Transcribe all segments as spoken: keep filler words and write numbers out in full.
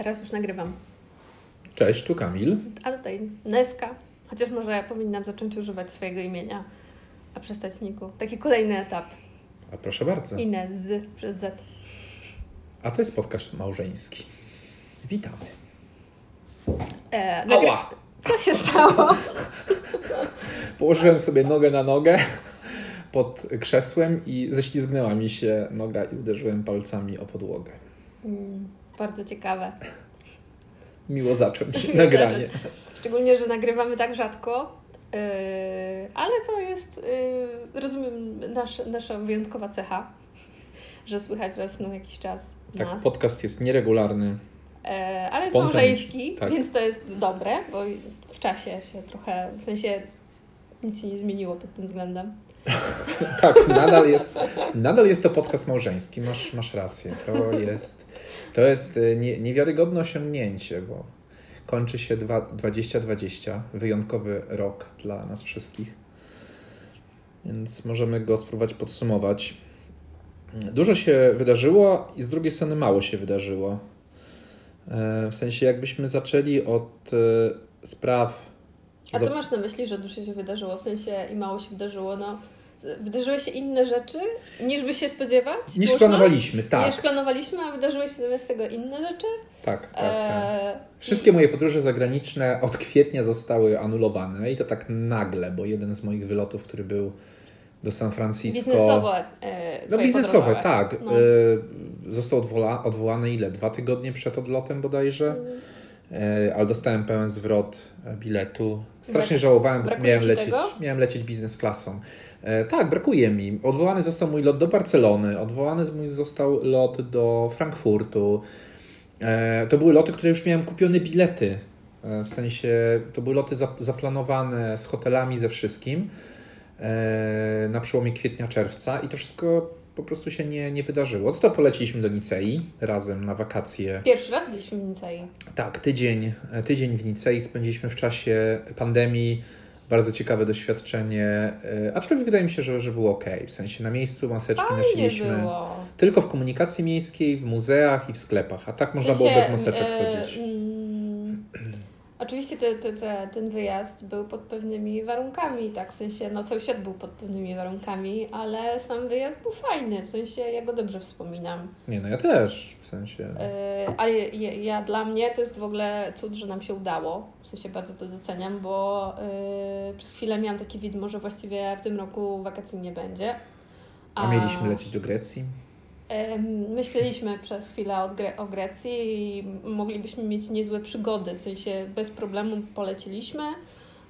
Teraz już nagrywam. Cześć, tu Kamil. A tutaj Neska. Chociaż może ja powinnam zacząć używać swojego imienia, a przestać niku. Taki kolejny etap. A proszę bardzo. Inez przez Z. A to jest podcast małżeński. Witamy. E, nagry... Ała! Co się stało? Położyłem sobie nogę na nogę pod krzesłem i ześlizgnęła mi się noga i uderzyłem palcami o podłogę. Mm, bardzo ciekawe. Miło zacząć Miło nagranie. Zacząć. Szczególnie, że nagrywamy tak rzadko, yy, ale to jest, yy, rozumiem, nasz, nasza wyjątkowa cecha, że słychać raz na jakiś czas Tak, nas. Podcast jest nieregularny. E, ale jest małżeński, tak. Więc to jest dobre, bo w czasie się trochę, w sensie nic się nie zmieniło pod tym względem. Tak, nadal jest, nadal jest to podcast małżeński, masz, masz rację. To jest, to jest nie, niewiarygodne osiągnięcie, bo kończy się dwa tysiące dwudziesty, wyjątkowy rok dla nas wszystkich, więc możemy go spróbować podsumować. Dużo się wydarzyło i z drugiej strony mało się wydarzyło. W sensie jakbyśmy zaczęli od spraw... A co masz na myśli, że dużo się wydarzyło? W sensie i mało się wydarzyło, no... Wydarzyły się inne rzeczy, niż by się spodziewać? Niż planowaliśmy, tak. Niż planowaliśmy, a wydarzyły się zamiast tego inne rzeczy? Tak, tak, tak. Wszystkie moje podróże zagraniczne od kwietnia zostały anulowane i to tak nagle, bo jeden z moich wylotów, który był do San Francisco... Biznesowe. E, no biznesowe, tak. No. E, został odwola, odwołany ile? Dwa tygodnie przed odlotem bodajże. Mm. E, ale dostałem pełen zwrot biletu. Strasznie Brak, żałowałem, bo miałem lecieć, miałem lecieć biznes klasą. E, tak, brakuje mi. Odwołany został mój lot do Barcelony. Odwołany mój został lot do Frankfurtu. E, to były loty, które już miałem kupione bilety. E, w sensie to były loty za, zaplanowane z hotelami, ze wszystkim. Na przełomie kwietnia, czerwca i to wszystko po prostu się nie, nie wydarzyło. Zresztą poleciliśmy do Nicei razem na wakacje. Pierwszy raz byliśmy w Nicei. Tak, tydzień, tydzień w Nicei spędziliśmy w czasie pandemii. Bardzo ciekawe doświadczenie, aczkolwiek wydaje mi się, że, że było okej. W sensie na miejscu maseczki Fajnie nosiliśmy było. Tylko w komunikacji miejskiej, w muzeach i w sklepach, a tak w można sensie, było bez maseczek yy, chodzić. Yy. Oczywiście te, te, te, ten wyjazd był pod pewnymi warunkami, tak, w sensie, no cały świat był pod pewnymi warunkami, ale sam wyjazd był fajny, w sensie ja go dobrze wspominam. Nie, no ja też, w sensie... Yy, ale ja, ja, dla mnie to jest w ogóle cud, że nam się udało, w sensie bardzo to doceniam, bo yy, przez chwilę miałam takie widmo, że właściwie w tym roku wakacji nie będzie. A, a mieliśmy lecieć do Grecji? Myśleliśmy przez chwilę o, Gre- o Grecji i moglibyśmy mieć niezłe przygody, w sensie bez problemu poleciliśmy,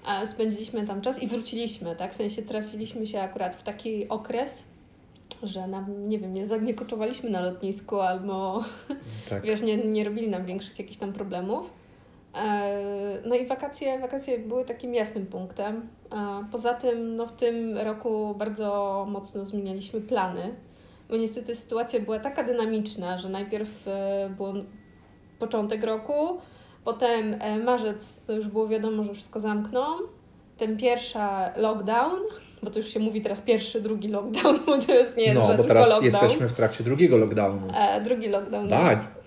a spędziliśmy tam czas i wróciliśmy, tak? W sensie trafiliśmy się akurat w taki okres, że nam, nie wiem, nie zagniekoczowaliśmy na lotnisku albo tak. wiesz, nie, nie robili nam większych jakichś tam problemów. No i wakacje, wakacje były takim jasnym punktem. Poza tym, no w tym roku bardzo mocno zmienialiśmy plany. Bo niestety sytuacja była taka dynamiczna, że najpierw był początek roku, potem marzec, to już było wiadomo, że wszystko zamkną, ten pierwszy lockdown, bo to już się mówi teraz pierwszy, drugi lockdown, bo teraz nie jest No, bo teraz lockdown. Jesteśmy w trakcie drugiego lockdownu. E, drugi lockdown. Tak,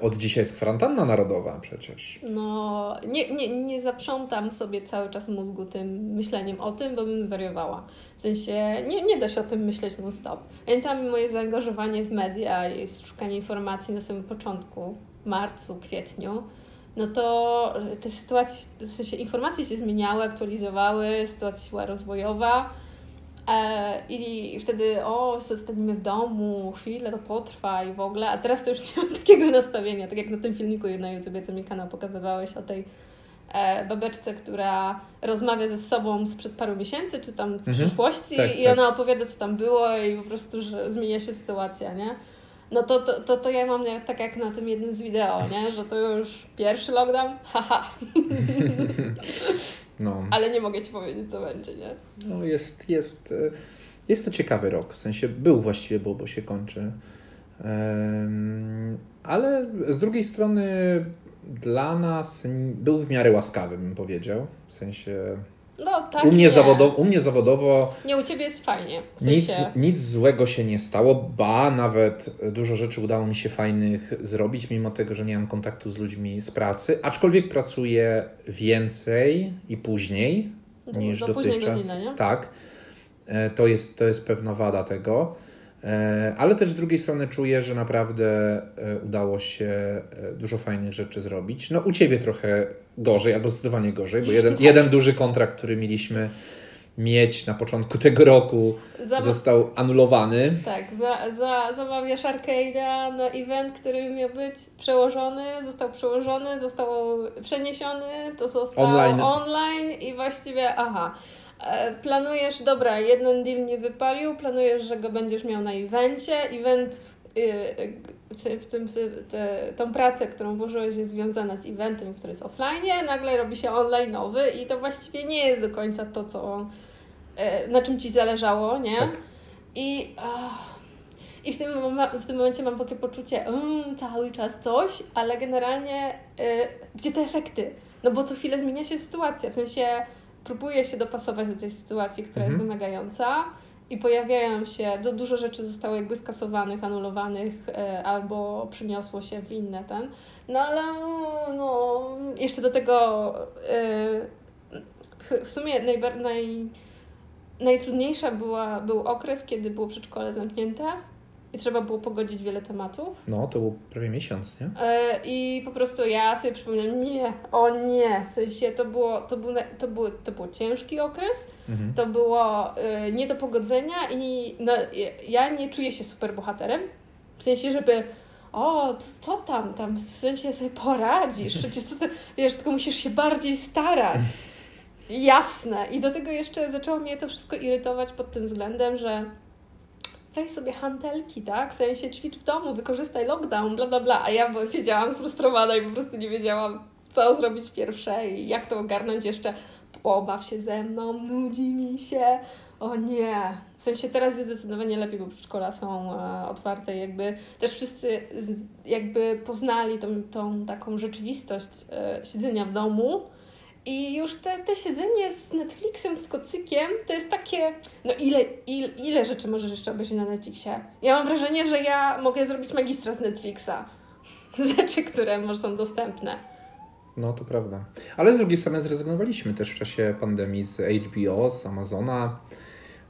od dzisiaj jest kwarantanna narodowa przecież. No, nie, nie, nie zaprzątam sobie cały czas mózgu tym myśleniem o tym, bo bym zwariowała. W sensie nie, nie da się o tym myśleć non stop. Pamiętam moje zaangażowanie w media i szukanie informacji na samym początku, marcu, kwietniu, no to te sytuacje, w sensie informacje się zmieniały, aktualizowały, sytuacja była rozwojowa e, i, i wtedy o, zostaniemy w domu, chwilę to potrwa i w ogóle, a teraz to już nie mam takiego nastawienia, tak jak na tym filmiku na YouTubie, co mi kanał pokazywałeś o tej e, babeczce, która rozmawia ze sobą sprzed paru miesięcy, czy tam w mhm. przyszłości tak, i tak. ona opowiada, co tam było i po prostu, że zmienia się sytuacja, nie? No to, to, to, to ja mam tak jak na tym jednym z wideo, nie? Że to już pierwszy lockdown, haha. No. Ale nie mogę Ci powiedzieć, co będzie, nie? No jest, jest, jest to ciekawy rok, w sensie był właściwie, bo, bo się kończy. Ale z drugiej strony dla nas był w miarę łaskawy, bym powiedział. W sensie No, tak, u mnie, zawodowo, u mnie zawodowo... Nie, u Ciebie jest fajnie. W sensie... nic, nic złego się nie stało, ba, nawet dużo rzeczy udało mi się fajnych zrobić, mimo tego, że nie mam kontaktu z ludźmi z pracy, aczkolwiek pracuję więcej i później do, niż do dotychczas. Godziny, nie? Tak, to jest, to jest pewna wada tego, ale też z drugiej strony czuję, że naprawdę udało się dużo fajnych rzeczy zrobić. No u Ciebie trochę... gorzej, albo zdecydowanie gorzej, bo jeden, jeden duży kontrakt, który mieliśmy mieć na początku tego roku, Zam- został anulowany. Tak, za, za, zamawiasz Arcadia na event, który miał być przełożony, został przełożony, został przeniesiony, to zostało online, online i właściwie aha. Planujesz, dobra, jeden deal nie wypalił, planujesz, że go będziesz miał na evencie, event w, yy, w tym, te, tą pracę, którą włożyłeś, jest związana z eventem, który jest offline, nagle robi się online'owy i to właściwie nie jest do końca to, co, na czym Ci zależało, nie? Tak. I, oh, i w, tym, w tym momencie mam takie poczucie, um, cały czas coś, ale generalnie y, gdzie te efekty? No bo co chwilę zmienia się sytuacja, w sensie próbuję się dopasować do tej sytuacji, która mhm. jest wymagająca. I pojawiają się, do, dużo rzeczy zostało jakby skasowanych, anulowanych y, albo przyniosło się w inne ten. No ale no, jeszcze do tego y, w sumie najbar- naj, najtrudniejsza była, był okres, kiedy było przedszkole zamknięte i trzeba było pogodzić wiele tematów. No to był prawie miesiąc, nie? Y, I po prostu ja sobie przypomniałam, nie, o nie, w sensie to było, to był, to był, to był ciężki okres. Mhm. To było y, nie do pogodzenia i no, ja nie czuję się super bohaterem. W sensie, żeby o, co tam, tam w sensie sobie poradzisz, przecież co ty, wiesz, tylko musisz się bardziej starać. Jasne. I do tego jeszcze zaczęło mnie to wszystko irytować pod tym względem, że weź sobie hantelki, tak? W sensie ćwicz w domu, wykorzystaj lockdown, bla, bla, bla. A ja bo siedziałam sfrustrowana i po prostu nie wiedziałam, co zrobić pierwsze i jak to ogarnąć jeszcze. Obaw się ze mną, nudzi mi się, o nie. W sensie teraz jest zdecydowanie lepiej, bo przedszkola są e, otwarte i jakby też wszyscy z, jakby poznali tą, tą taką rzeczywistość e, siedzenia w domu i już te, te siedzenie z Netflixem, z kocykiem, to jest takie, no ile, ile, ile rzeczy możesz jeszcze obejrzeć na Netflixie? Ja mam wrażenie, że ja mogę zrobić magistra z Netflixa. Rzeczy, które może są dostępne. No, to prawda. Ale z drugiej strony zrezygnowaliśmy też w czasie pandemii z H B O, z Amazona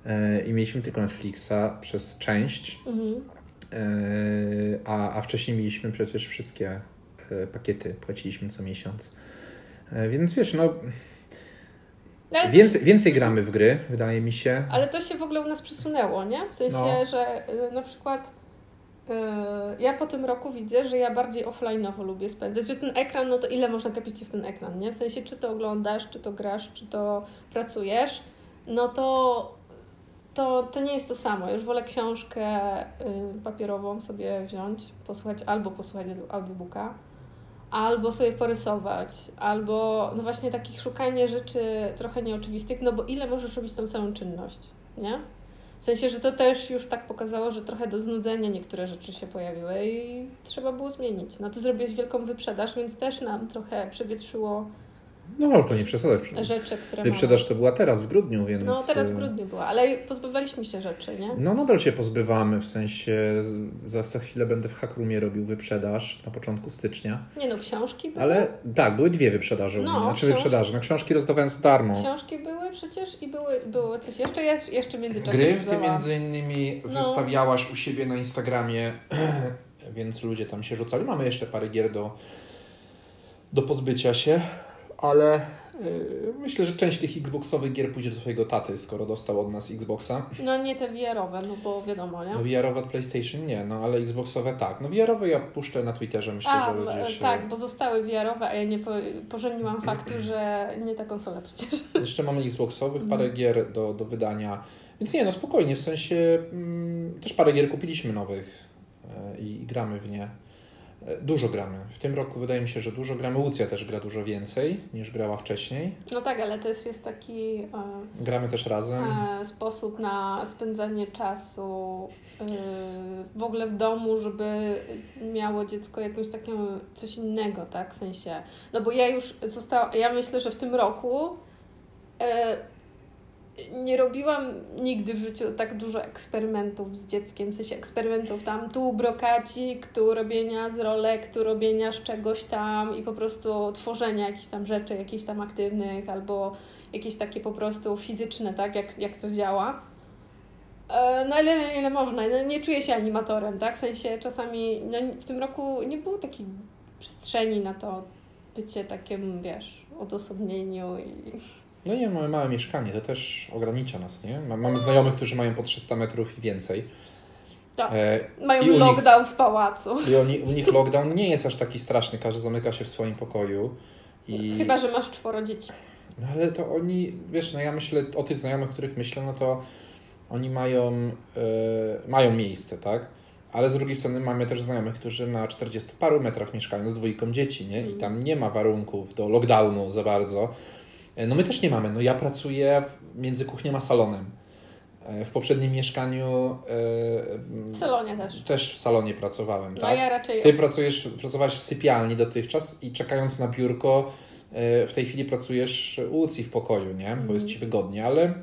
yy, i mieliśmy tylko Netflixa przez część, mhm. yy, a, a wcześniej mieliśmy przecież wszystkie yy, pakiety, płaciliśmy co miesiąc. Yy, więc wiesz, no... Ale więcej, się... więcej gramy w gry, wydaje mi się. Ale to się w ogóle u nas przesunęło, nie? W sensie, no. że yy, na przykład... ja po tym roku widzę, że ja bardziej offline'owo lubię spędzać, że ten ekran, no to ile można gapić się w ten ekran, nie? W sensie, czy to oglądasz, czy to grasz, czy to pracujesz, no to to, to nie jest to samo. Już wolę książkę y, papierową sobie wziąć, posłuchać, albo posłuchać audiobooka, albo sobie porysować, albo no właśnie takich szukanie rzeczy trochę nieoczywistych, no bo ile możesz robić tą samą czynność, nie? W sensie, że to też już tak pokazało, że trochę do znudzenia niektóre rzeczy się pojawiły i trzeba było zmienić. No ty zrobiłeś wielką wyprzedaż, więc też nam trochę przewietrzyło. No ale to nie przesadzaj. Rzeczy, które wyprzedaż mamy. To była teraz w grudniu, więc... No teraz w grudniu była, ale pozbywaliśmy się rzeczy, nie? No nadal się pozbywamy, w sensie za, za chwilę będę w Hack Roomie robił wyprzedaż na początku stycznia. Nie no, książki były? Ale tak, były dwie wyprzedaże. No, znaczy książ... wyprzedaże, no książki rozdawałem za darmo. Książki były przecież i były, było coś jeszcze, ja jeszcze w międzyczasie gry ty między innymi no. wystawiałaś u siebie na Instagramie, więc ludzie tam się rzucali. Mamy jeszcze parę gier do, do pozbycia się. Ale yy, myślę, że część tych Xboxowych gier pójdzie do Twojego taty, skoro dostał od nas Xboxa. No nie te V R-owe, no bo wiadomo, nie? No V R-owe od PlayStation nie, no ale Xboxowe tak. No V R-owe ja puszczę na Twitterze, myślę, a, że ludzie się... Tak, bo zostały V R-owe, a ja nie po, pożeniłam faktu, że nie ta konsola przecież. Jeszcze mamy Xboxowych, parę mm. gier do, do wydania, więc nie, no spokojnie, w sensie mm, też parę gier kupiliśmy nowych yy, i gramy w nie. Dużo gramy. W tym roku wydaje mi się, że dużo gramy. Łucja też gra dużo więcej niż grała wcześniej. No tak, ale to jest, jest taki... E, gramy też razem. E, sposób na spędzanie czasu e, w ogóle w domu, żeby miało dziecko jakąś taką coś innego, tak? W sensie... No bo ja już została... Ja myślę, że w tym roku e, nie robiłam nigdy w życiu tak dużo eksperymentów z dzieckiem, w sensie eksperymentów tam, tu brokacik, tu robienia z rolek, tu robienia z czegoś tam i po prostu tworzenia jakichś tam rzeczy, jakichś tam aktywnych albo jakieś takie po prostu fizyczne, tak, jak, jak co działa. No ile, ile można, no, nie czuję się animatorem, tak, w sensie czasami, no, w tym roku nie było takiej przestrzeni na to bycie takim, wiesz, odosobnieniu i... No nie, mamy małe mieszkanie, to też ogranicza nas, nie? Mamy znajomych, którzy mają po trzysta metrów i więcej. Tak, e, mają i lockdown nich, w pałacu. I oni, u nich lockdown nie jest aż taki straszny, każdy zamyka się w swoim pokoju. I... Chyba, że masz czworo dzieci. No ale to oni, wiesz, no ja myślę o tych znajomych, których myślę, no to oni mają, e, mają miejsce, tak? Ale z drugiej strony mamy też znajomych, którzy na czterdziestu paru metrach mieszkają z dwójką dzieci, nie? I tam nie ma warunków do lockdownu za bardzo. No my też nie mamy. No ja pracuję między kuchnią a salonem. W poprzednim mieszkaniu... W salonie też. Też w salonie pracowałem, no tak? Ja raczej... Ty pracujesz, pracowałeś w sypialni dotychczas i czekając na biurko w tej chwili pracujesz u Uci w pokoju, nie? Bo jest ci wygodnie, ale...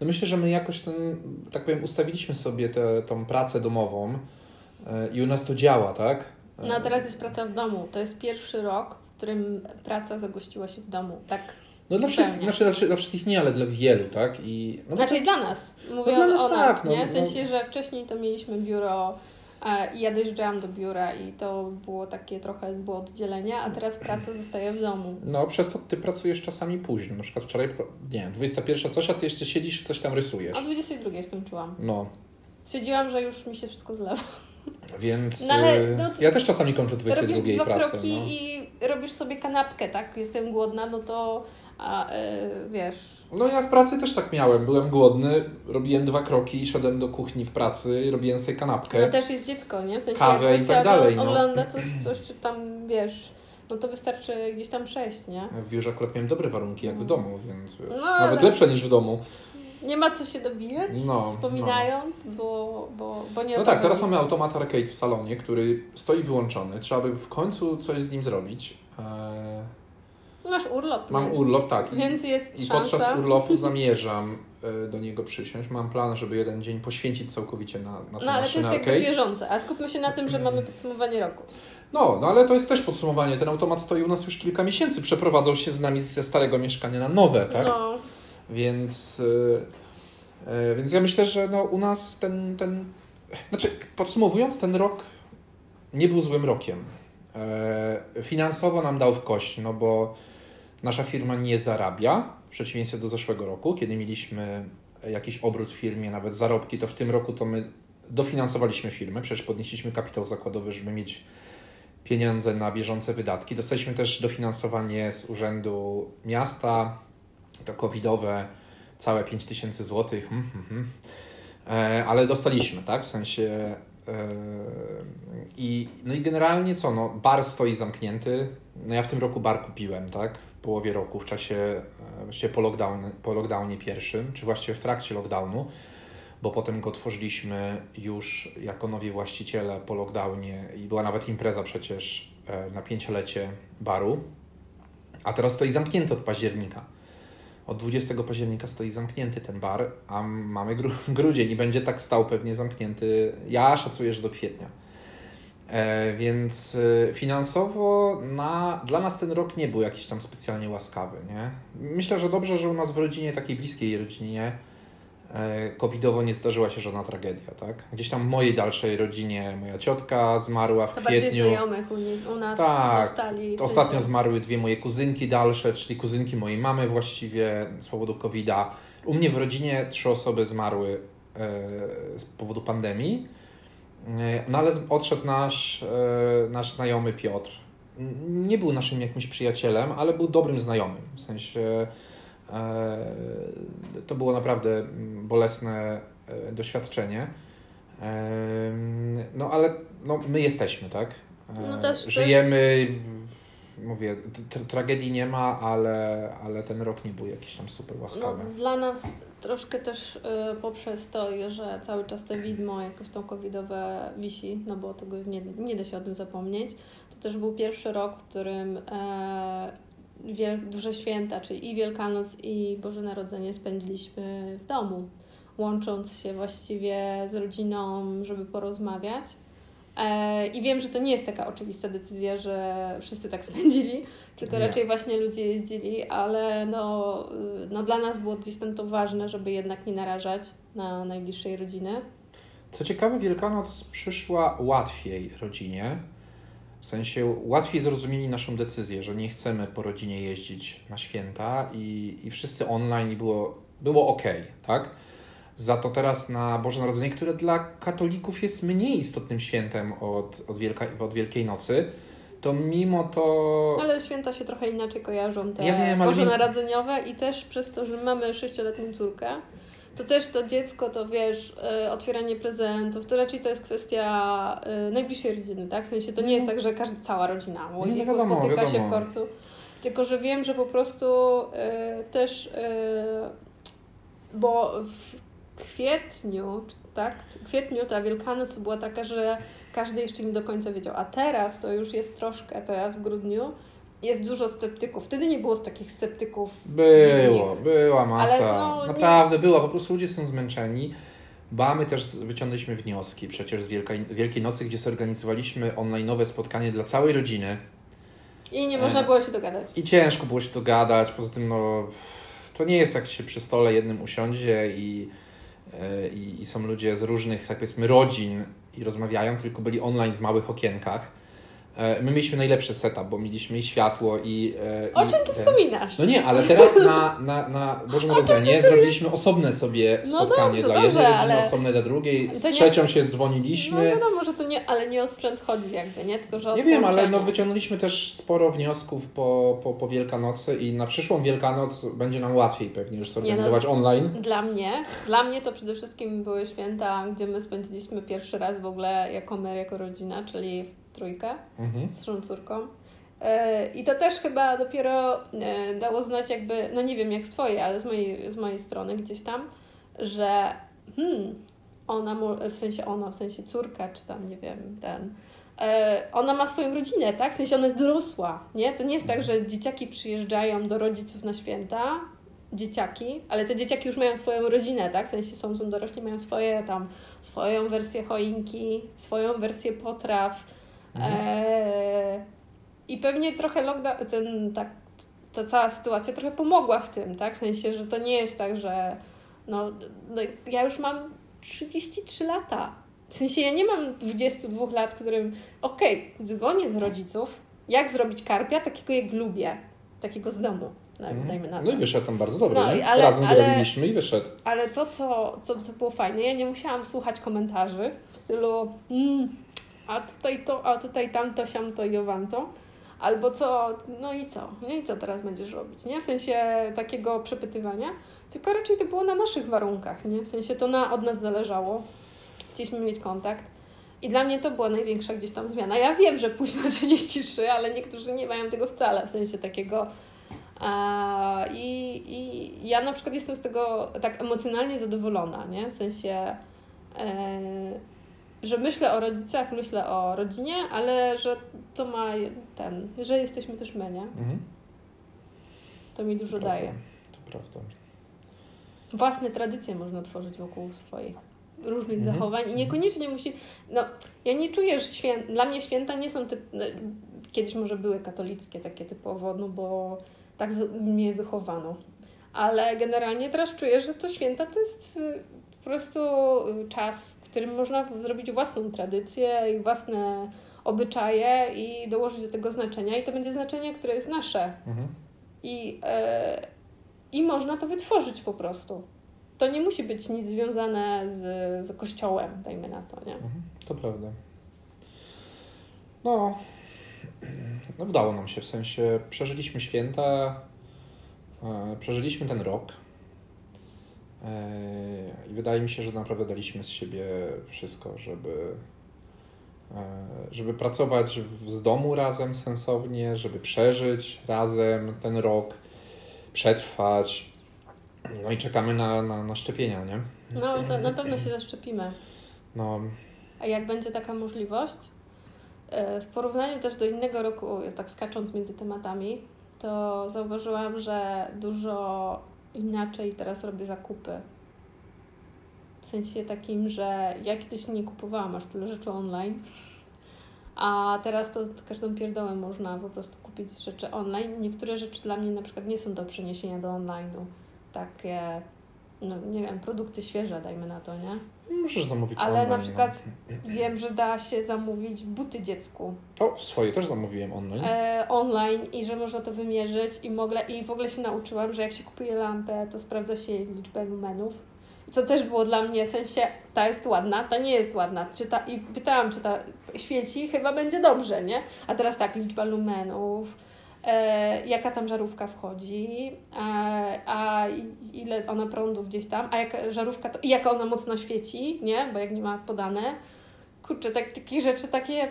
No myślę, że my jakoś ten, tak powiem, ustawiliśmy sobie tę tą pracę domową i u nas to działa, tak? No a teraz jest praca w domu. To jest pierwszy rok, w którym praca zagościła się w domu, tak? No dla wszystkich, znaczy dla, dla wszystkich nie, ale dla wielu, tak? I, no znaczy tak, dla nas. Mówię no dla nas, o nas, tak, nie? No, w sensie, że wcześniej to mieliśmy biuro i ja dojeżdżałam do biura i to było takie trochę, było oddzielenie, a teraz praca zostaje w domu. No przez to ty pracujesz czasami późno, na przykład wczoraj, nie wiem, dwudziesta pierwsza coś, a ty jeszcze siedzisz i coś tam rysujesz. O dwudziestej drugiej skończyłam. No. Stwierdziłam, że już mi się wszystko zlewa. Więc no, ale, no, ja też czasami kończę dwudziestej drugiej pracę. Robisz dwa kroki no. I robisz sobie kanapkę, tak? Jestem głodna, no to a, yy, wiesz... No ja w pracy też tak miałem. Byłem głodny, robiłem dwa kroki, szedłem do kuchni w pracy, robiłem sobie kanapkę. No też jest dziecko, nie? W sensie kawę i tak dalej. No. Ogląda coś, coś, czy tam, wiesz... No to wystarczy gdzieś tam przejść, nie? Ja w biurze akurat miałem dobre warunki, jak w domu, więc... No, nawet ale... lepsze niż w domu. Nie ma co się dobijać, no, wspominając, no. Bo, bo, bo nie... No tak, teraz mamy automat arcade w salonie, który stoi wyłączony. Trzeba by w końcu coś z nim zrobić. Eee... Masz urlop. Mam więc... urlop, tak. I, więc jest i szansa. Podczas urlopu zamierzam do niego przysiąść. Mam plan, żeby jeden dzień poświęcić całkowicie na, na tę maszynę. No ale to jest jakby bieżące. A skupmy się na tym, że mamy podsumowanie roku. No, no ale to jest też podsumowanie. Ten automat stoi u nas już kilka miesięcy. Przeprowadzał się z nami ze starego mieszkania na nowe, tak? No. Więc, yy, więc ja myślę, że no u nas ten, ten... Znaczy, podsumowując, ten rok nie był złym rokiem. Yy, finansowo nam dał w kość, no bo nasza firma nie zarabia, w przeciwieństwie do zeszłego roku, kiedy mieliśmy jakiś obrót w firmie, nawet zarobki, to w tym roku to my dofinansowaliśmy firmę, przecież podnieśliśmy kapitał zakładowy, żeby mieć pieniądze na bieżące wydatki. Dostaliśmy też dofinansowanie z Urzędu Miasta, to covidowe, całe pięć tysięcy złotych, hmm, hmm, hmm. E, ale dostaliśmy, tak? W sensie e, i, no i generalnie co, no bar stoi zamknięty, no ja w tym roku bar kupiłem, tak? W połowie roku, w czasie po, lockdown, po lockdownie pierwszym, czy właściwie w trakcie lockdownu, bo potem go otworzyliśmy już jako nowi właściciele po lockdownie i była nawet impreza przecież na pięciolecie baru, a teraz stoi zamknięty od października. Od dwudziestego października stoi zamknięty ten bar, a mamy gru- grudzień i będzie tak stał pewnie zamknięty, ja szacuję, że do kwietnia. E, więc finansowo na, dla nas ten rok nie był jakiś tam specjalnie łaskawy, nie? Myślę, że dobrze, że u nas w rodzinie, takiej bliskiej rodzinie, e, covidowo nie zdarzyła się żadna tragedia, tak? Gdzieś tam w mojej dalszej rodzinie moja ciotka zmarła w to kwietniu. To bardziej znajomych u, u nas tak, dostali. Tak, ostatnio zmarły dwie moje kuzynki dalsze, czyli kuzynki mojej mamy właściwie z powodu kowida. U mnie w rodzinie trzy osoby zmarły e, z powodu pandemii. No ale odszedł nasz, nasz znajomy Piotr. Nie był naszym jakimś przyjacielem, ale był dobrym znajomym. W sensie to było naprawdę bolesne doświadczenie. No ale no, my jesteśmy, tak? No też, żyjemy, też... mówię, tra- tragedii nie ma, ale, ale ten rok nie był jakiś tam super łaskawy. No, dla nas... Troszkę też y, poprzez to, że cały czas te widmo jakoś tą covidowe wisi, no bo tego nie, nie da się o tym zapomnieć. To też był pierwszy rok, w którym e, wiel- duże święta, czyli i Wielkanoc, i Boże Narodzenie spędziliśmy w domu, łącząc się właściwie z rodziną, żeby porozmawiać. I wiem, że to nie jest taka oczywista decyzja, że wszyscy tak spędzili, tylko nie. raczej właśnie ludzie jeździli, ale no, no dla nas było gdzieś tam to ważne, żeby jednak nie narażać na najbliższej rodziny. Co ciekawe, Wielkanoc przyszła łatwiej rodzinie, w sensie łatwiej zrozumieli naszą decyzję, że nie chcemy po rodzinie jeździć na święta i, i wszyscy online było, było okej, okay, tak? Za to teraz na Boże Narodzenie, które dla katolików jest mniej istotnym świętem od, od, Wielka, od Wielkiej Nocy, to mimo to... Ale święta się trochę inaczej kojarzą, te ja wiem, Boże ale... Narodzeniowe i też przez to, że mamy sześcioletnią córkę, to też to dziecko, to wiesz, otwieranie prezentów, to raczej to jest kwestia najbliższej rodziny, tak? W sensie to nie jest tak, że każda cała rodzina no, no, wiadomo, spotyka wiadomo. się w korcu, tylko że wiem, że po prostu y, też, y, bo w kwietniu, tak? W kwietniu ta Wielkanoc była taka, że każdy jeszcze nie do końca wiedział, a teraz to już jest troszkę, teraz w grudniu jest dużo sceptyków. Wtedy nie było takich sceptyków. Było, była masa. No, Naprawdę nie... była, po prostu ludzie są zmęczeni. Ba, my też wyciągnęliśmy wnioski przecież z Wielkiej, Wielkiej Nocy, gdzie zorganizowaliśmy online'owe spotkanie dla całej rodziny. I nie można było się dogadać. I ciężko było się dogadać, poza tym no, to nie jest jak się przy stole jednym usiądzie i I, i są ludzie z różnych, tak powiedzmy, rodzin i rozmawiają, tylko byli online w małych okienkach. My mieliśmy najlepszy setup, bo mieliśmy i światło i... O i, czym ty wspominasz? No nie, ale teraz na, na, na Boże Narodzenie zrobiliśmy sobie... osobne sobie spotkanie no dobrze, dla jednej rodziny, ale... osobne dla drugiej, z trzecią nie... się dzwoniliśmy. No wiadomo, że to nie, ale nie o sprzęt chodzi jakby, nie? Tylko, że nie wiem, ale no, wyciągnęliśmy też sporo wniosków po, po, po Wielkanocy i na przyszłą Wielkanoc będzie nam łatwiej pewnie już zorganizować no, online. Dla mnie, dla mnie to przede wszystkim były święta, gdzie my spędziliśmy pierwszy raz w ogóle jako my, jako rodzina, czyli trójkę mhm. z tą córką. Yy, I to też chyba dopiero yy, dało znać jakby, no nie wiem jak z twojej, ale z mojej, z mojej strony gdzieś tam, że hmm, ona, w sensie ona, w sensie córka, czy tam nie wiem, ten, yy, ona ma swoją rodzinę, tak? W sensie ona jest dorosła, nie? To nie jest tak, że dzieciaki przyjeżdżają do rodziców na święta, dzieciaki, ale te dzieciaki już mają swoją rodzinę, tak? W sensie są, są dorośli, mają swoje tam, swoją wersję choinki, swoją wersję potraw, Mhm. Eee, i pewnie trochę lockdown, ten, ta, ta cała sytuacja trochę pomogła w tym, tak? W sensie, że to nie jest tak, że no, no ja już mam trzydzieści trzy lata, w sensie ja nie mam dwadzieścia dwa lat, którym okej, okay, dzwonię do rodziców, jak zrobić karpia, takiego jak lubię, takiego z domu. Dajmy na to. No i wyszedł tam bardzo dobrze. No, ale, Razem ale, robiliśmy i wyszedł. Ale to, co, co, co było fajne, ja nie musiałam słuchać komentarzy w stylu mm, a tutaj to, a tutaj tamto, siamto i owamto, albo co, no i co, no i co teraz będziesz robić, nie? W sensie takiego przepytywania, tylko raczej to było na naszych warunkach, nie? W sensie to na, od nas zależało, chcieliśmy mieć kontakt i dla mnie to była największa gdzieś tam zmiana. Ja wiem, że późno trzydzieści trzy, ale niektórzy nie mają tego wcale, w sensie takiego a, i, i ja na przykład jestem z tego tak emocjonalnie zadowolona, nie? W sensie yy, że myślę o rodzicach, myślę o rodzinie, ale że to ma ten, że jesteśmy też my, nie? Mhm. To mi dużo prawda. daje. To prawda. Własne tradycje można tworzyć wokół swoich różnych mhm. zachowań i niekoniecznie musi... No, ja nie czuję, że święta... Dla mnie święta nie są typ... No, kiedyś może były katolickie takie typowo, no bo tak mnie wychowano. Ale generalnie teraz czuję, że to święta to jest po prostu czas, w którym można zrobić własną tradycję i własne obyczaje i dołożyć do tego znaczenia i to będzie znaczenie, które jest nasze. Mhm. I, yy, i można to wytworzyć po prostu. To nie musi być nic związane z, z kościołem, dajmy na to, nie? Mhm. To prawda. No, no, udało nam się, w sensie przeżyliśmy święta, yy, przeżyliśmy ten rok. I wydaje mi się, że naprawdę daliśmy z siebie wszystko, żeby, żeby pracować z domu razem sensownie, żeby przeżyć razem ten rok, przetrwać. No i czekamy na, na, na szczepienia, nie? No, na, na pewno się zaszczepimy. No. A jak będzie taka możliwość? W porównaniu też do innego roku, tak skacząc między tematami, to zauważyłam, że dużo inaczej teraz robię zakupy. W sensie takim, że ja kiedyś nie kupowałam aż tyle rzeczy online, a teraz to każdą pierdołę można po prostu kupić rzeczy online. Niektóre rzeczy dla mnie na przykład nie są do przeniesienia do online'u. Takie, no nie wiem, produkty świeże, dajmy na to, nie? Możesz zamówić ale online. Ale na przykład no. Wiem, że da się zamówić buty dziecku. O, swoje też zamówiłem online. E, online i że można to wymierzyć i, mogle, i w ogóle się nauczyłam, że jak się kupuje lampę, to sprawdza się jej liczbę lumenów. Co też było dla mnie w sensie, ta jest ładna, ta nie jest ładna. Czy ta, i pytałam, czy ta świeci, chyba będzie dobrze, nie? A teraz tak, liczba lumenów, e, jaka tam żarówka wchodzi, e, a ile ona prądu gdzieś tam, a jaka żarówka, to, i jaka ona mocno świeci, nie? Bo jak nie ma podane. Kurczę, tak, takie rzeczy takie,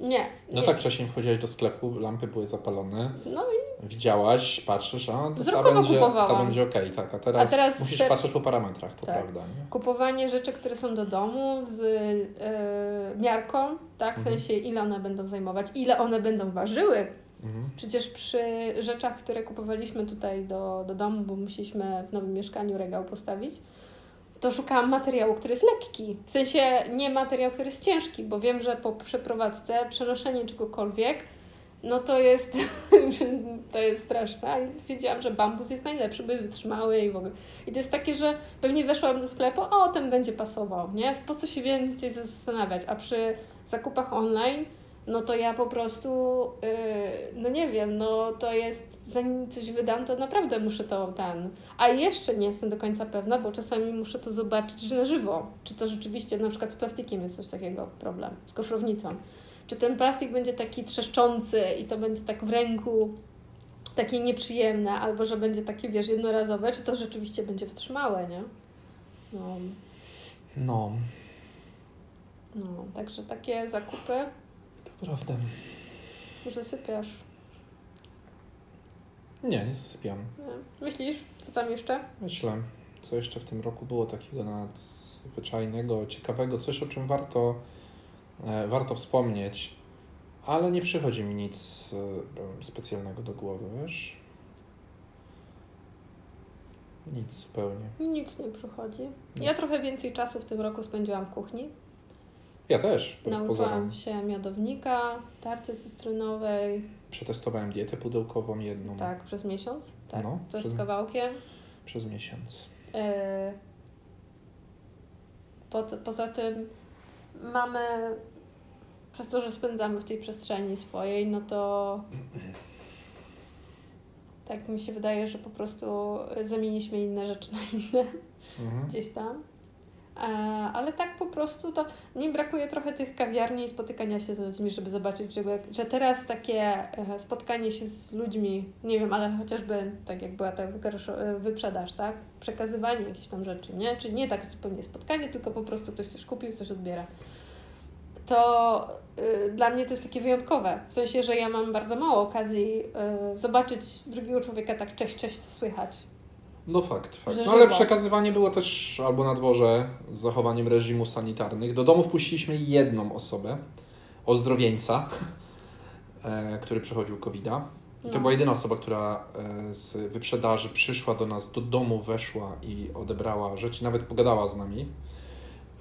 nie. No nie. Tak, wcześniej wchodziłaś do sklepu, lampy były zapalone. No i... Widziałaś, patrzysz, a ta będzie, ta będzie okej, tak. A teraz, a teraz musisz ser... patrzeć po parametrach, to tak. Prawda. Nie? Kupowanie rzeczy, które są do domu z yy, miarką, tak, w mhm. sensie ile one będą zajmować, ile one będą ważyły. Mhm. Przecież przy rzeczach, które kupowaliśmy tutaj do, do domu, bo musieliśmy w nowym mieszkaniu regał postawić, to szukałam materiału, który jest lekki. W sensie nie materiał, który jest ciężki, bo wiem, że po przeprowadzce przenoszenie czegokolwiek, no to jest to jest straszne. I stwierdziłam, że bambus jest najlepszy, bo jest wytrzymały i w ogóle. I to jest takie, że pewnie weszłam do sklepu, o, ten będzie pasował, nie? Po co się więcej zastanawiać? A przy zakupach online, no to ja po prostu, yy, no nie wiem, no to jest, zanim coś wydam, to naprawdę muszę to ten, a jeszcze nie jestem do końca pewna, bo czasami muszę to zobaczyć na żywo, czy to rzeczywiście na przykład z plastikiem jest coś takiego problem, z kofrownicą, czy ten plastik będzie taki trzeszczący i to będzie tak w ręku, takie nieprzyjemne, albo że będzie takie, wiesz, jednorazowe, czy to rzeczywiście będzie wytrzymałe, nie? No. No. No, także takie zakupy. Prawda. Może sypiasz? Nie, nie zasypiam. Nie. Myślisz? Co tam jeszcze? Myślę. Co jeszcze w tym roku było takiego nadzwyczajnego, ciekawego, coś o czym warto, e, warto wspomnieć, ale nie przychodzi mi nic e, specjalnego do głowy, wiesz? Nic zupełnie. Nic nie przychodzi. Nie. Ja trochę więcej czasu w tym roku spędziłam w kuchni. Ja też. Nauczyłam się miodownika, tarcy cytrynowej. Przetestowałem dietę pudełkową jedną. Tak, przez miesiąc. Tak, no, coś przez, z kawałkiem. Przez miesiąc. Yy, po, poza tym mamy, przez to, że spędzamy w tej przestrzeni swojej, no to tak mi się wydaje, że po prostu zamieniliśmy inne rzeczy na inne. Mhm. Gdzieś tam. Ale tak po prostu to mi brakuje trochę tych kawiarni i spotykania się z ludźmi, żeby zobaczyć, żeby, że teraz takie spotkanie się z ludźmi, nie wiem, ale chociażby tak jak była ta wyprzedaż, tak? Przekazywanie jakichś tam rzeczy, nie? Czyli nie tak zupełnie spotkanie, tylko po prostu ktoś coś kupił, coś odbiera. To y, dla mnie to jest takie wyjątkowe. W sensie, że ja mam bardzo mało okazji y, zobaczyć drugiego człowieka tak cześć, cześć, co słychać. No fakt, fakt. No, ale przekazywanie było też albo na dworze z zachowaniem reżimu sanitarnych. Do domu wpuściliśmy jedną osobę, ozdrowieńca, e, który przechodził kowida. I to no. była jedyna osoba, która e, z wyprzedaży przyszła do nas, do domu weszła i odebrała rzeczy, nawet pogadała z nami.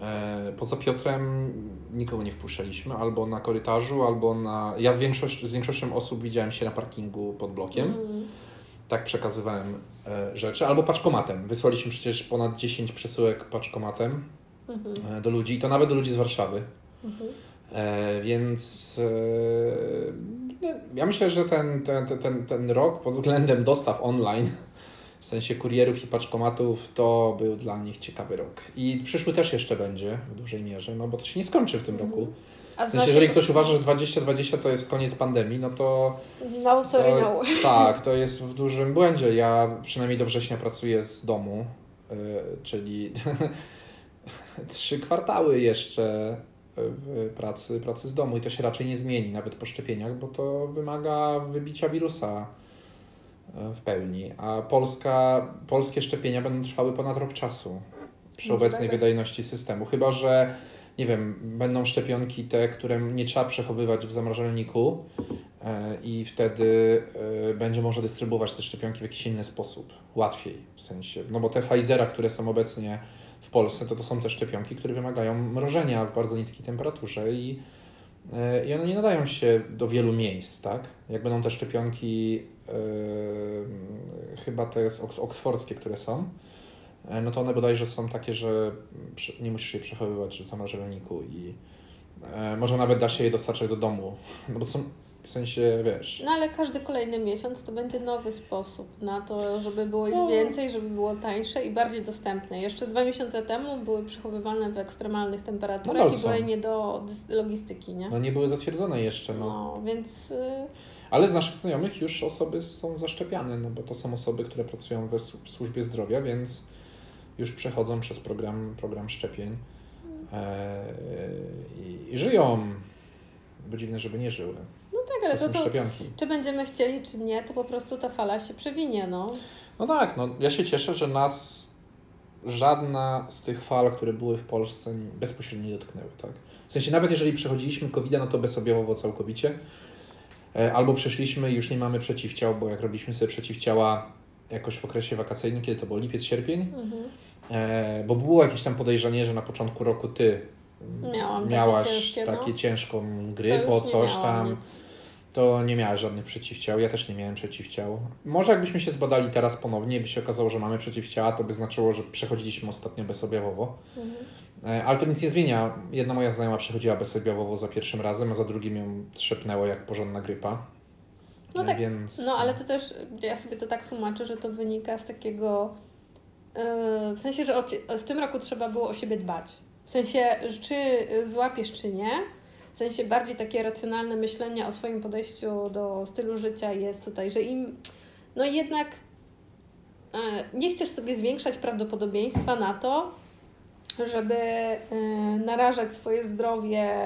E, poza Piotrem nikogo nie wpuszczaliśmy, albo na korytarzu, albo na... Ja większość, z większością osób widziałem się na parkingu pod blokiem. Mm. Tak przekazywałem e, rzeczy, albo paczkomatem. Wysłaliśmy przecież ponad dziesięć przesyłek paczkomatem mhm. e, do ludzi i to nawet do ludzi z Warszawy. Mhm. E, więc e, ja myślę, że ten, ten, ten, ten rok pod względem dostaw online, w sensie kurierów i paczkomatów, to był dla nich ciekawy rok. I przyszły też jeszcze będzie w dużej mierze, no bo to się nie skończy w tym mhm. roku. A w sensie, jeżeli ktoś uważa, że dwa tysiące dwudziesty to jest koniec pandemii, no to... No, sorry, to, no. Tak, to jest w dużym błędzie. Ja przynajmniej do września pracuję z domu, yy, czyli trzy kwartały jeszcze w pracy, pracy z domu i to się raczej nie zmieni, nawet po szczepieniach, bo to wymaga wybicia wirusa w pełni. A Polska, polskie szczepienia będą trwały ponad rok czasu przy no, obecnej tak. wydajności systemu. Chyba że nie wiem, będą szczepionki te, które nie trzeba przechowywać w zamrażalniku, i wtedy będzie można dystrybuować te szczepionki w jakiś inny sposób, łatwiej w sensie, no bo te Pfizera, które są obecnie w Polsce, to to są te szczepionki, które wymagają mrożenia w bardzo niskiej temperaturze i, i one nie nadają się do wielu miejsc, tak? Jak będą te szczepionki, yy, chyba te oksfordzkie, które są, no to one bodajże są takie, że nie musisz je przechowywać w zamrażalniku i yy, może nawet da się je dostarczać do domu, no bo są w sensie, wiesz... No ale każdy kolejny miesiąc to będzie nowy sposób na to, żeby było ich więcej, żeby było tańsze i bardziej dostępne. Jeszcze dwa miesiące temu były przechowywane w ekstremalnych temperaturach no i były nie do logistyki, nie? No nie były zatwierdzone jeszcze, no. No, więc... Ale z naszych znajomych już osoby są zaszczepiane, no bo to są osoby, które pracują w służbie zdrowia, więc już przechodzą przez program, program szczepień e, i, i żyją. By dziwne, żeby nie żyły. No tak, ale to, to, to czy będziemy chcieli, czy nie, to po prostu ta fala się przewinie, no. No tak, no ja się cieszę, że nas żadna z tych fal, które były w Polsce, bezpośrednio nie dotknęły, tak? W sensie nawet jeżeli przechodziliśmy kowida, no to bezobjawowo całkowicie, albo przeszliśmy i już nie mamy przeciwciał, bo jak robiliśmy sobie przeciwciała jakoś w okresie wakacyjnym, kiedy to był lipiec, sierpień, mhm. bo było jakieś tam podejrzenie, że na początku roku ty Miałam miałaś takie, ciężkie, takie no. ciężką grypę, coś tam, nic. To nie miałaś żadnych przeciwciał, ja też nie miałem przeciwciał. Może jakbyśmy się zbadali teraz ponownie i by się okazało, że mamy przeciwciała, to by znaczyło, że przechodziliśmy ostatnio bezobjawowo. Mhm. Ale to nic nie zmienia. Jedna moja znajoma przechodziła bezobjawowo za pierwszym razem, a za drugim ją trzepnęło jak porządna grypa. No tak, więc... no ale to też, ja sobie to tak tłumaczę, że to wynika z takiego, yy, w sensie, że w tym roku trzeba było o siebie dbać. W sensie, czy złapiesz, czy nie. W sensie bardziej takie racjonalne myślenie o swoim podejściu do stylu życia jest tutaj, że im, no jednak nie chcesz sobie zwiększać prawdopodobieństwa na to, żeby narażać swoje zdrowie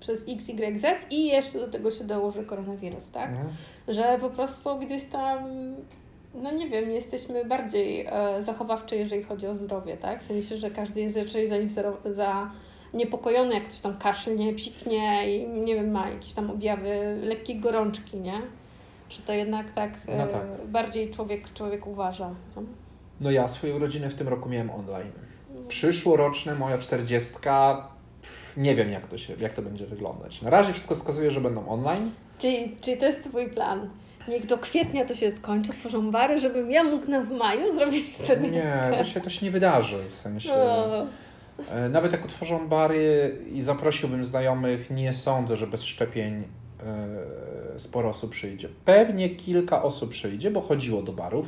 przez X Y Z i jeszcze do tego się dołoży koronawirus, tak? Że po prostu gdzieś tam... No nie wiem, nie jesteśmy bardziej e, zachowawczy, jeżeli chodzi o zdrowie, tak? W sensie, że każdy jest raczej zaniepokojony, jak ktoś tam kaszlnie, psiknie i nie wiem, ma jakieś tam objawy lekkiej gorączki, nie? Że to jednak tak, e, no tak. bardziej człowiek, człowiek uważa. No? no ja swoje urodziny w tym roku miałem online. Przyszłoroczne moja czterdziestka, nie wiem jak to, się, jak to będzie wyglądać. Na razie wszystko wskazuje, że będą online. Czyli, czyli to jest twój plan? Niech do kwietnia to się skończy, stworzą bary, żebym ja mógł na w maju zrobić ten. Nie, to się, to się nie wydarzy, w sensie. No. Nawet jak otworzą bary i zaprosiłbym znajomych, nie sądzę, że bez szczepień sporo osób przyjdzie. Pewnie kilka osób przyjdzie, bo chodziło do barów.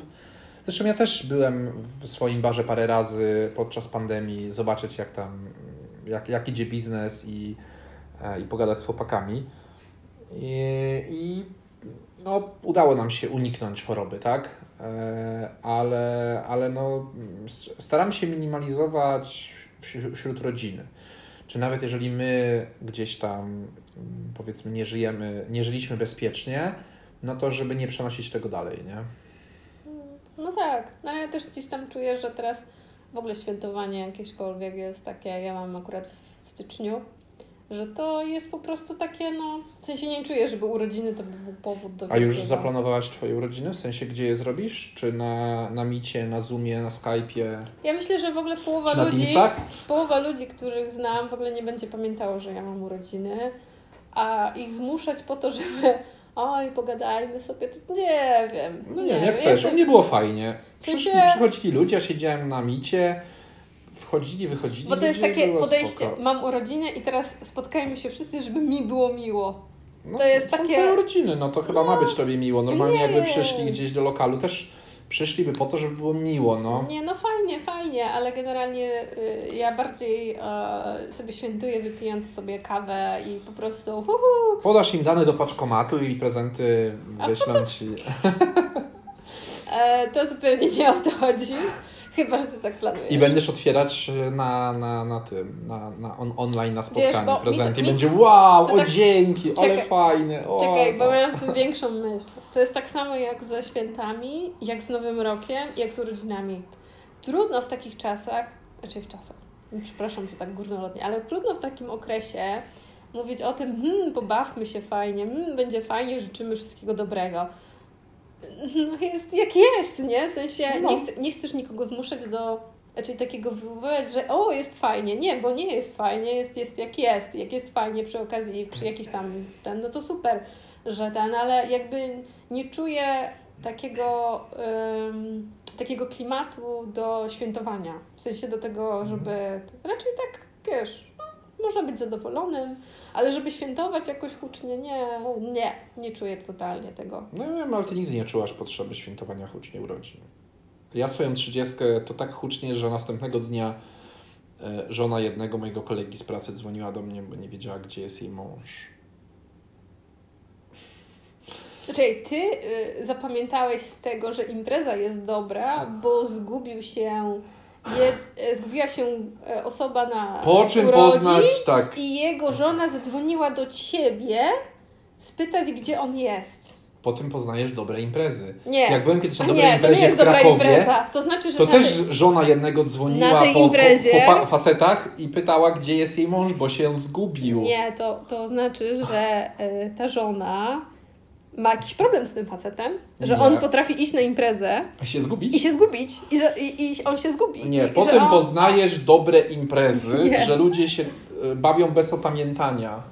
Zresztą ja też byłem w swoim barze parę razy podczas pandemii, zobaczyć jak tam, jak, jak idzie biznes i, i pogadać z chłopakami. I... i No, udało nam się uniknąć choroby, tak? Ale, ale no, staramy się minimalizować wśród rodziny. Czy nawet jeżeli my gdzieś tam, powiedzmy, nie żyjemy, nie żyliśmy bezpiecznie, no to żeby nie przenosić tego dalej, nie? No tak, no, ale ja też gdzieś tam czuję, że teraz w ogóle świętowanie jakiekolwiek jest takie, ja mam akurat w styczniu, że to jest po prostu takie, no... W sensie nie czuję, żeby urodziny to był powód do... A już zaplanowałaś twoje urodziny? W sensie, gdzie je zrobisz? Czy na, na Micie, na Zoomie, na Skype'ie? Ja myślę, że w ogóle połowa ludzi... Teamsach? Połowa ludzi, których znam, w ogóle nie będzie pamiętało, że ja mam urodziny. A ich zmuszać po to, żeby... Oj, pogadajmy sobie, to nie wiem. No nie, nie, nie chcesz. Jestem... Nie było fajnie. W sensie... Przychodzili ludzie, ja siedziałem na Micie... Wchodzili, wychodzili. Bo to jest takie podejście, spoko. Mam urodziny i teraz spotkajmy się wszyscy, żeby mi było miło. No, to jest takie... twoje urodziny, no to chyba no, ma być tobie miło. Normalnie nie. Jakby przyszli gdzieś do lokalu, też przyszliby po to, żeby było miło, no. Nie, no fajnie, fajnie, ale generalnie y, ja bardziej y, sobie świętuję, wypijając sobie kawę i po prostu huhu. Podasz im dane do paczkomatu i prezenty wyślą ci. e, to zupełnie nie o to chodzi. Chyba, że ty tak planujesz. I będziesz otwierać na, na, na tym, na, na on, online, na spotkaniu prezenty. I będzie wow, o tak, dzięki, czekaj, ale fajne. O, czekaj, tak. Bo miałam tym większą myśl. To jest tak samo jak ze świętami, jak z Nowym Rokiem, jak z urodzinami. Trudno w takich czasach, raczej w czasach, przepraszam, że tak górnolotnie, ale trudno w takim okresie mówić o tym, hmm, pobawmy się fajnie, hmm, będzie fajnie, życzymy wszystkiego dobrego. No jest jak jest, nie? W sensie no. nie, chcesz, nie chcesz nikogo zmuszać do, czyli takiego wywoływać, że o, jest fajnie. Nie, bo nie jest fajnie, jest, jest jak jest. Jak jest fajnie przy okazji, przy jakiś tam ten, no to super, że ten, ale jakby nie czuję takiego, um, takiego klimatu do świętowania. W sensie do tego, żeby raczej tak, wiesz, no, można być zadowolonym, ale żeby świętować jakoś hucznie, nie, nie, nie czuję totalnie tego. No nie wiem, ale ty nigdy nie czułaś potrzeby świętowania hucznie urodzin. Ja swoją trzydziestkę to tak hucznie, że następnego dnia żona jednego mojego kolegi z pracy dzwoniła do mnie, bo nie wiedziała, gdzie jest jej mąż. Znaczy, ty y, zapamiętałeś z tego, że impreza jest dobra, bo zgubił się je, zgubiła się osoba na po czym poznać, tak. I jego żona zadzwoniła do ciebie spytać, gdzie on jest. Po tym poznajesz dobre imprezy. Nie. Jak byłem kiedyś na dobrej nie, imprezie to nie jest w Krakowie, dobra impreza. To znaczy, że to też tej... żona jednego dzwoniła po, imprezie... po, po facetach i pytała, gdzie jest jej mąż, bo się zgubił. Nie, to, to znaczy, że y, ta żona ma jakiś problem z tym facetem, że nie. on potrafi iść na imprezę i się zgubić. I się zgubić. I, za, i, i on się zgubi. Nie, I, potem on... poznajesz dobre imprezy, nie. że ludzie się y, bawią bez opamiętania.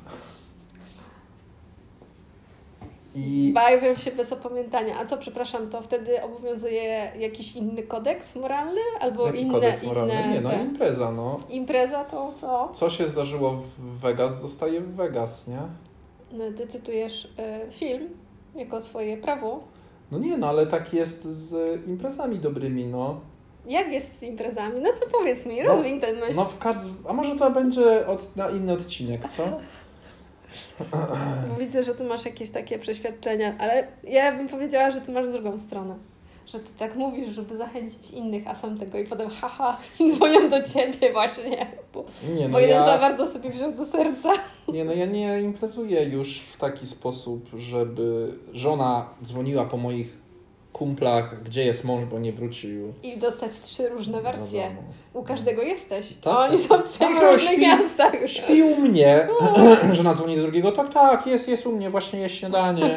I... Bawią się bez opamiętania. A co, przepraszam, to wtedy obowiązuje jakiś inny kodeks moralny? Albo Jaki inne... kodeks moralny? Inne, nie, no te... impreza, no. Impreza to co? Co się zdarzyło w Vegas, zostaje w Vegas, nie? No, ty cytujesz y, film jako swoje prawo. No nie, no ale tak jest z imprezami dobrymi, no. Jak jest z imprezami? No to powiedz mi, rozwiń no, ten myśl. No w kadz... A może to będzie od... na inny odcinek, co? Bo widzę, że ty masz jakieś takie przeświadczenia, ale ja bym powiedziała, że ty masz drugą stronę. Że ty tak mówisz, żeby zachęcić innych, a sam tego i potem haha, dzwonią do ciebie właśnie, bo, nie, no bo jeden ja... za bardzo sobie wziął do serca. Nie, no ja nie imprezuję już w taki sposób, żeby żona dzwoniła po moich kumplach, gdzie jest mąż, bo nie wrócił. I dostać trzy różne wersje. No, u każdego jesteś. Tak, oni tak. są w trzech tak, różnych śpi, miastach. Śpi u mnie, no. Żona dzwoni do drugiego, tak, tak, jest, jest u mnie, właśnie jest śniadanie.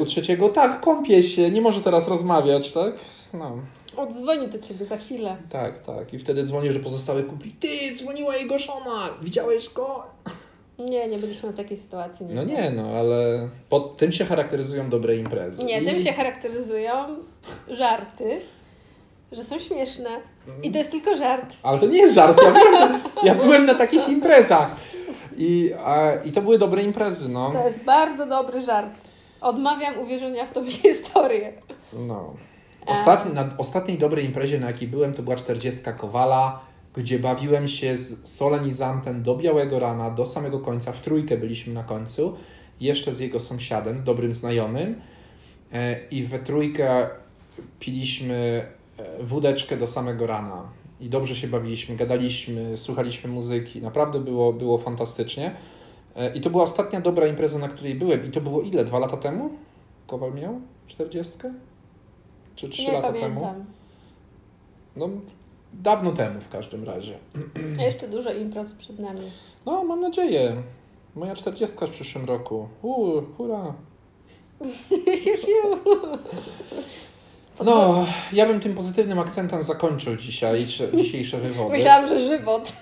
U trzeciego, tak, kąpie się, nie może teraz rozmawiać, tak? No. Odzwoni do ciebie za chwilę. Tak, tak. I wtedy dzwoni, że pozostałe kumpli, ty, dzwoniła jego żona, widziałeś go? Nie, nie byliśmy w takiej sytuacji. Nigdy. No nie, no, ale pod tym się charakteryzują dobre imprezy. Nie, I... tym się charakteryzują żarty, że są śmieszne i to jest tylko żart. Ale to nie jest żart, ja byłem, ja byłem na takich imprezach I, a, i to były dobre imprezy, no. To jest bardzo dobry żart. Odmawiam uwierzenia w tą historię. No. Ostatni, na ostatniej dobrej imprezie, na jakiej byłem, to była czterdziestka Kowala, gdzie bawiłem się z solenizantem do białego rana, do samego końca, w trójkę byliśmy na końcu, jeszcze z jego sąsiadem, dobrym znajomym i we trójkę piliśmy wódeczkę do samego rana i dobrze się bawiliśmy, gadaliśmy, słuchaliśmy muzyki, naprawdę było, było fantastycznie i to była ostatnia dobra impreza, na której byłem i to było ile? Dwa lata temu? Kowal miał czterdziestkę? Czy trzy lata temu? Nie pamiętam. No... Dawno temu w każdym razie. A jeszcze dużo imprez przed nami. No, mam nadzieję. Moja czterdziestka w przyszłym roku. Uuu, hura. No, ja bym tym pozytywnym akcentem zakończył dzisiaj, dzisiejsze wywody. Myślałam, że żywot.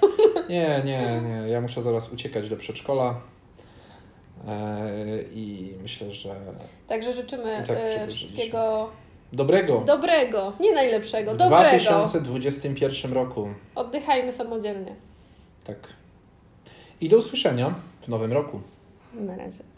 Nie, nie, nie. Ja muszę zaraz uciekać do przedszkola. Eee, I myślę, że... Także życzymy tak wszystkiego... Dobrego. Dobrego, nie najlepszego, dobrego. W dwa tysiące dwudziestym pierwszym roku. Oddychajmy samodzielnie. Tak. I do usłyszenia w nowym roku. Na razie.